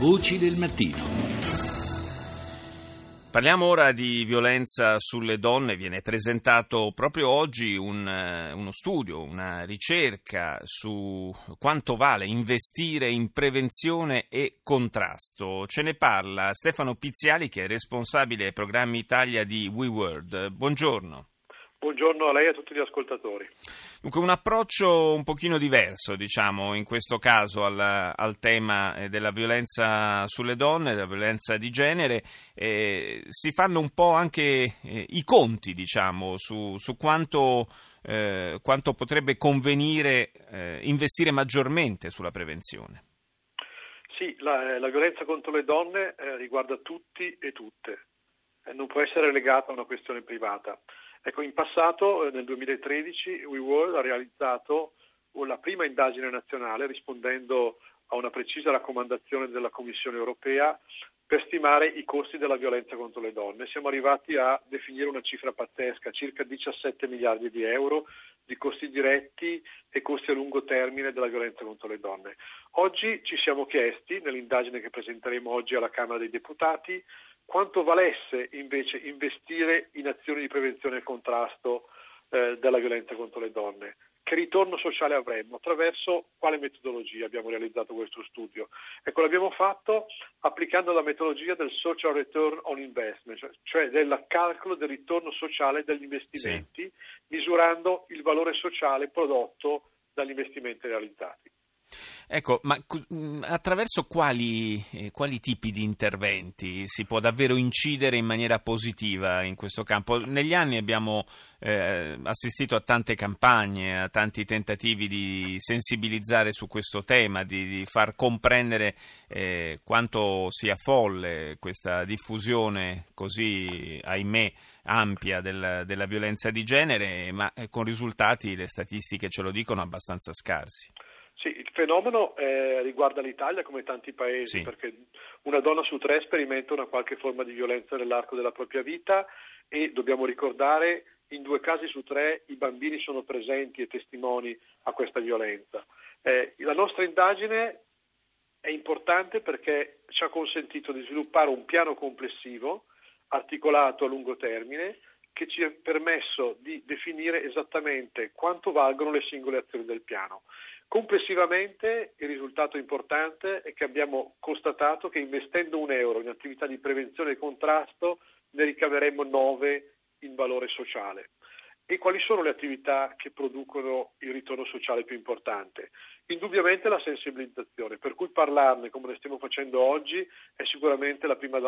Voci del mattino. Parliamo ora di violenza sulle donne. Viene presentato proprio oggi uno studio, una ricerca su quanto vale investire in prevenzione e contrasto. Ce ne parla Stefano Piziali, che è responsabile programmi Italia di WeWorld. Buongiorno. Buongiorno a lei e a tutti gli ascoltatori. Dunque, un approccio un pochino diverso, diciamo, in questo caso al tema della violenza sulle donne, della violenza di genere. Si fanno un po' anche i conti, diciamo, su quanto potrebbe convenire investire maggiormente sulla prevenzione. Sì, la violenza contro le donne riguarda tutti e tutte, non può essere legata a una questione privata. Ecco, in passato, nel 2013, WeWorld ha realizzato la prima indagine nazionale rispondendo a una precisa raccomandazione della Commissione europea per stimare i costi della violenza contro le donne. Siamo arrivati a definire una cifra pazzesca, circa 17 miliardi di euro di costi diretti e costi a lungo termine della violenza contro le donne. Oggi ci siamo chiesti, nell'indagine che presenteremo oggi alla Camera dei Deputati, quanto valesse invece investire in azioni di prevenzione e contrasto della violenza contro le donne? Che ritorno sociale avremmo? Attraverso quale metodologia abbiamo realizzato questo studio? Ecco, l'abbiamo fatto applicando la metodologia del social return on investment, cioè del calcolo del ritorno sociale degli investimenti, sì, misurando il valore sociale prodotto dagli investimenti realizzati. Ecco, ma attraverso quali tipi di interventi si può davvero incidere in maniera positiva in questo campo? Negli anni abbiamo assistito a tante campagne, a tanti tentativi di sensibilizzare su questo tema, di far comprendere quanto sia folle questa diffusione così, ahimè, ampia della violenza di genere, ma con risultati, le statistiche ce lo dicono, abbastanza scarsi. Sì, il fenomeno riguarda l'Italia come tanti paesi, sì, perché una donna su tre sperimenta una qualche forma di violenza nell'arco della propria vita e dobbiamo ricordare in 2 casi su 3 i bambini sono presenti e testimoni a questa violenza. La nostra indagine è importante perché ci ha consentito di sviluppare un piano complessivo articolato a lungo termine che ci ha permesso di definire esattamente quanto valgono le singole azioni del piano. Complessivamente il risultato importante è che abbiamo constatato che investendo €1 in attività di prevenzione e contrasto ne ricaveremo 9 in valore sociale. E quali sono le attività che producono il ritorno sociale più importante? Indubbiamente la sensibilizzazione, per cui parlarne come ne stiamo facendo oggi è sicuramente la prima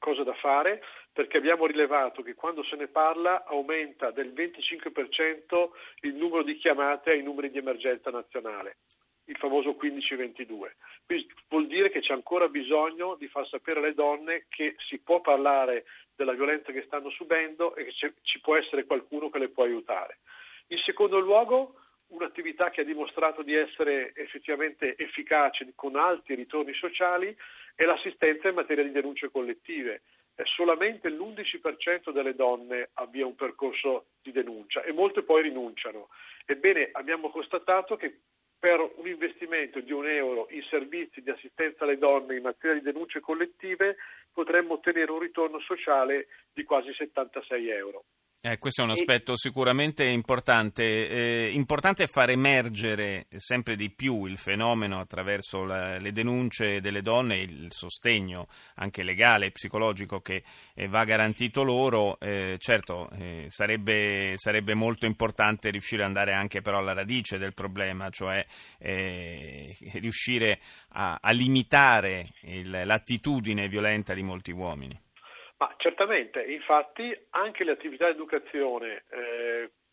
cosa da fare, perché abbiamo rilevato che quando se ne parla aumenta del 25% il numero di chiamate ai numeri di emergenza nazionale, il famoso 1522. Quindi vuol dire che c'è ancora bisogno di far sapere alle donne che si può parlare della violenza che stanno subendo e che ci può essere qualcuno che le può aiutare. In secondo luogo, un'attività che ha dimostrato di essere effettivamente efficace con alti ritorni sociali è l'assistenza in materia di denunce collettive. Solamente l'11% delle donne avvia un percorso di denuncia e molte poi rinunciano. Ebbene, abbiamo constatato che per un investimento di €1 in servizi di assistenza alle donne in materia di denunce collettive potremmo ottenere un ritorno sociale di quasi €76. Questo è un aspetto sicuramente importante. Importante è far emergere sempre di più il fenomeno attraverso le denunce delle donne, il sostegno anche legale e psicologico che va garantito loro. Sarebbe molto importante riuscire ad andare anche però alla radice del problema, cioè riuscire a limitare l'attitudine violenta di molti uomini. Ma certamente, infatti anche le attività di educazione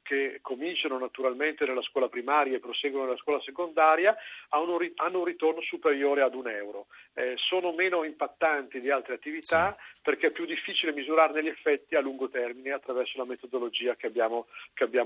che cominciano naturalmente nella scuola primaria e proseguono nella scuola secondaria hanno un ritorno superiore ad €1. Sono meno impattanti di altre attività, sì, perché è più difficile misurarne gli effetti a lungo termine attraverso la metodologia che abbiamo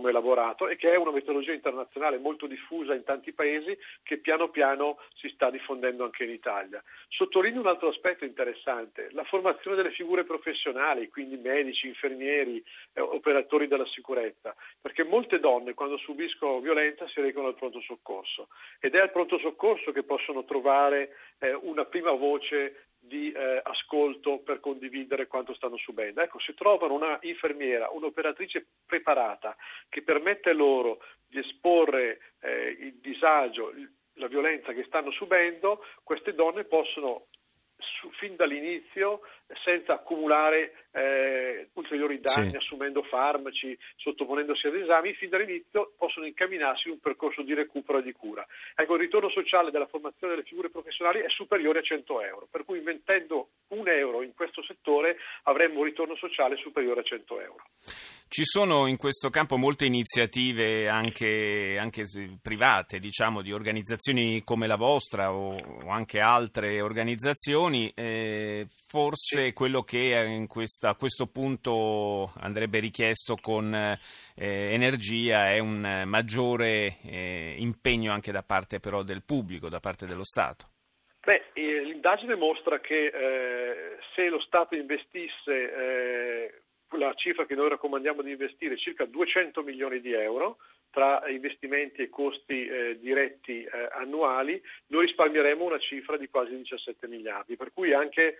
elaborato e che è una metodologia internazionale molto diffusa in tanti paesi che piano piano si sta diffondendo anche in Italia. Sottolineo un altro aspetto interessante, la formazione delle figure professionali, quindi medici, infermieri, operatori della sicurezza. perché molte donne quando subiscono violenza si recano al pronto soccorso ed è al pronto soccorso che possono trovare una prima voce di ascolto per condividere quanto stanno subendo. Ecco, se trovano una infermiera, un'operatrice preparata che permette loro di esporre il disagio, la violenza che stanno subendo, queste donne possono fin dall'inizio, senza accumulare ulteriori danni, sì, assumendo farmaci, sottoponendosi ad esami, fin dall'inizio possono incamminarsi in un percorso di recupero e di cura. Ecco, il ritorno sociale della formazione delle figure professionali è superiore a 100 euro, per cui inventando un euro in questo settore avremmo un ritorno sociale superiore a 100 euro. Ci sono in questo campo molte iniziative anche private, diciamo, di organizzazioni come la vostra o anche altre organizzazioni. Forse sì, quello che a questo punto andrebbe richiesto con energia è un maggiore impegno anche da parte però del pubblico, da parte dello Stato. L'indagine mostra che se lo Stato investisse la cifra che noi raccomandiamo di investire, circa 200 milioni di euro, tra investimenti e costi diretti annuali, noi risparmieremo una cifra di quasi 17 miliardi, per cui anche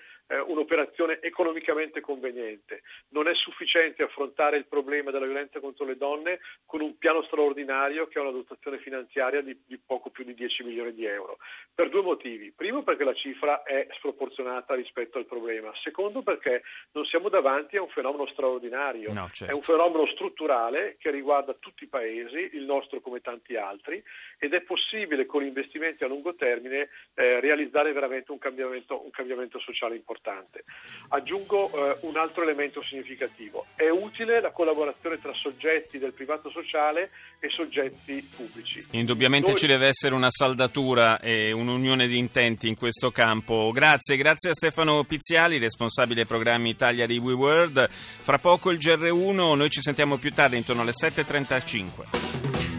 un'operazione economicamente conveniente. Non è sufficiente affrontare il problema della violenza contro le donne con un piano straordinario che ha una dotazione finanziaria di poco più di 10 milioni di euro, per due motivi. Primo, perché la cifra è sproporzionata rispetto al problema. Secondo, perché non siamo davanti a un fenomeno straordinario, no, certo, è un fenomeno strutturale che riguarda tutti i paesi, il nostro come tanti altri, ed è possibile con investimenti a lungo termine realizzare veramente un cambiamento sociale importante. Aggiungo un altro elemento significativo: è utile la collaborazione tra soggetti del privato sociale e soggetti pubblici. Indubbiamente ci deve essere una saldatura e un'unione di intenti in questo campo. Grazie a Stefano Piziali, responsabile programmi Italia di WeWorld. Fra poco il GR1, noi ci sentiamo più tardi intorno alle 7:35.